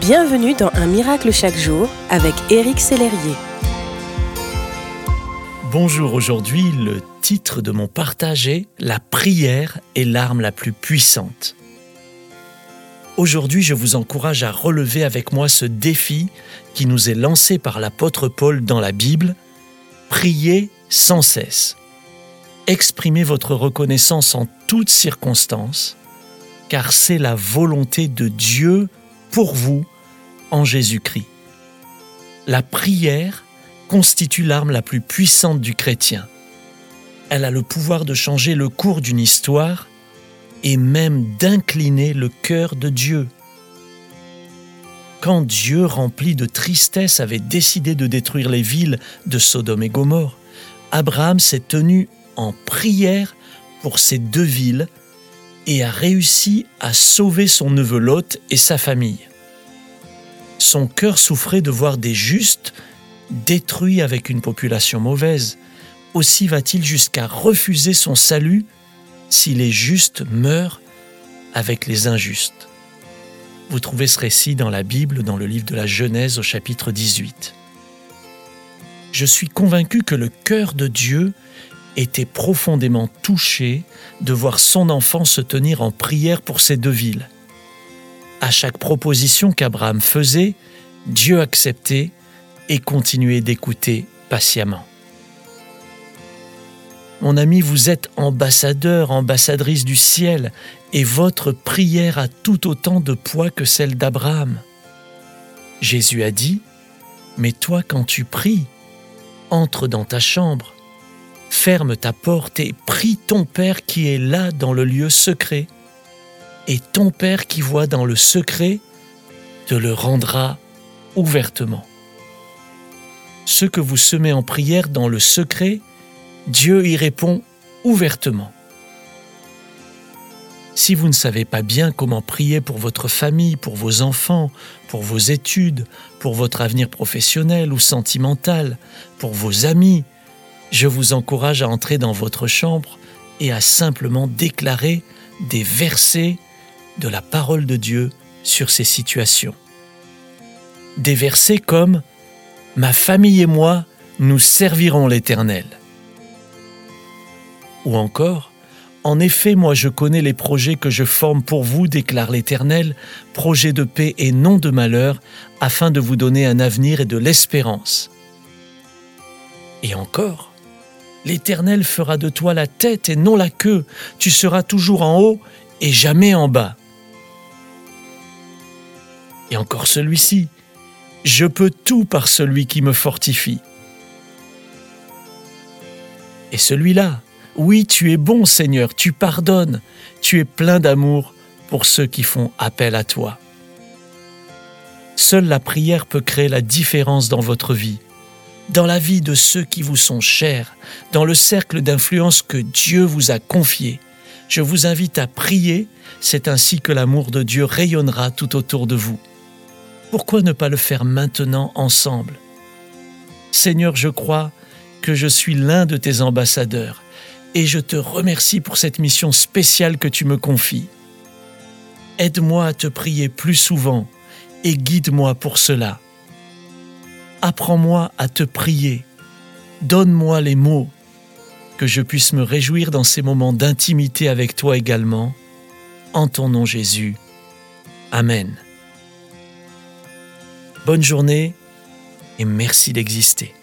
Bienvenue dans Un miracle chaque jour avec Eric Sellerier. Bonjour, aujourd'hui le titre de mon partage est « La prière est l'arme la plus puissante ». Aujourd'hui, je vous encourage à relever avec moi ce défi qui nous est lancé par l'apôtre Paul dans la Bible. Priez sans cesse. Exprimez votre reconnaissance en toutes circonstances, car c'est la volonté de Dieu pour vous en Jésus-Christ. La prière constitue l'arme la plus puissante du chrétien. Elle a le pouvoir de changer le cours d'une histoire et même d'incliner le cœur de Dieu. Quand Dieu, rempli de tristesse, avait décidé de détruire les villes de Sodome et Gomorrhe, Abraham s'est tenu en prière pour ces deux villes et a réussi à sauver son neveu Lot et sa famille. Son cœur souffrait de voir des justes détruits avec une population mauvaise. Aussi va-t-il jusqu'à refuser son salut si les justes meurent avec les injustes. Vous trouvez ce récit dans la Bible, dans le livre de la Genèse au chapitre 18. Je suis convaincu que le cœur de Dieu était profondément touché de voir son enfant se tenir en prière pour ces deux villes. À chaque proposition qu'Abraham faisait, Dieu acceptait et continuait d'écouter patiemment. Mon ami, vous êtes ambassadeur, ambassadrice du ciel, et votre prière a tout autant de poids que celle d'Abraham. Jésus a dit : « Mais toi, quand tu pries, entre dans ta chambre, ferme ta porte et prie ton Père qui est là dans le lieu secret, et ton Père qui voit dans le secret te le rendra ouvertement. » Ce que vous semez en prière dans le secret, Dieu y répond ouvertement. Si vous ne savez pas bien comment prier pour votre famille, pour vos enfants, pour vos études, pour votre avenir professionnel ou sentimental, pour vos amis, je vous encourage à entrer dans votre chambre et à simplement déclarer des versets de la parole de Dieu sur ces situations. Des versets comme « Ma famille et moi, nous servirons l'Éternel ». Ou encore, « En effet, moi je connais les projets que je forme pour vous, déclare l'Éternel, projets de paix et non de malheur, afin de vous donner un avenir et de l'espérance. » Et encore, « L'Éternel fera de toi la tête et non la queue, tu seras toujours en haut et jamais en bas. » Et encore celui-ci, « Je peux tout par celui qui me fortifie. » Et celui-là, « Oui, tu es bon, Seigneur, tu pardonnes, tu es plein d'amour pour ceux qui font appel à toi. » Seule la prière peut créer la différence dans votre vie, dans la vie de ceux qui vous sont chers, dans le cercle d'influence que Dieu vous a confié. Je vous invite à prier, c'est ainsi que l'amour de Dieu rayonnera tout autour de vous. Pourquoi ne pas le faire maintenant ensemble ? Seigneur, je crois que je suis l'un de tes ambassadeurs. Et je te remercie pour cette mission spéciale que tu me confies. Aide-moi à te prier plus souvent et guide-moi pour cela. Apprends-moi à te prier. Donne-moi les mots, que je puisse me réjouir dans ces moments d'intimité avec toi également. En ton nom Jésus. Amen. Bonne journée et merci d'exister.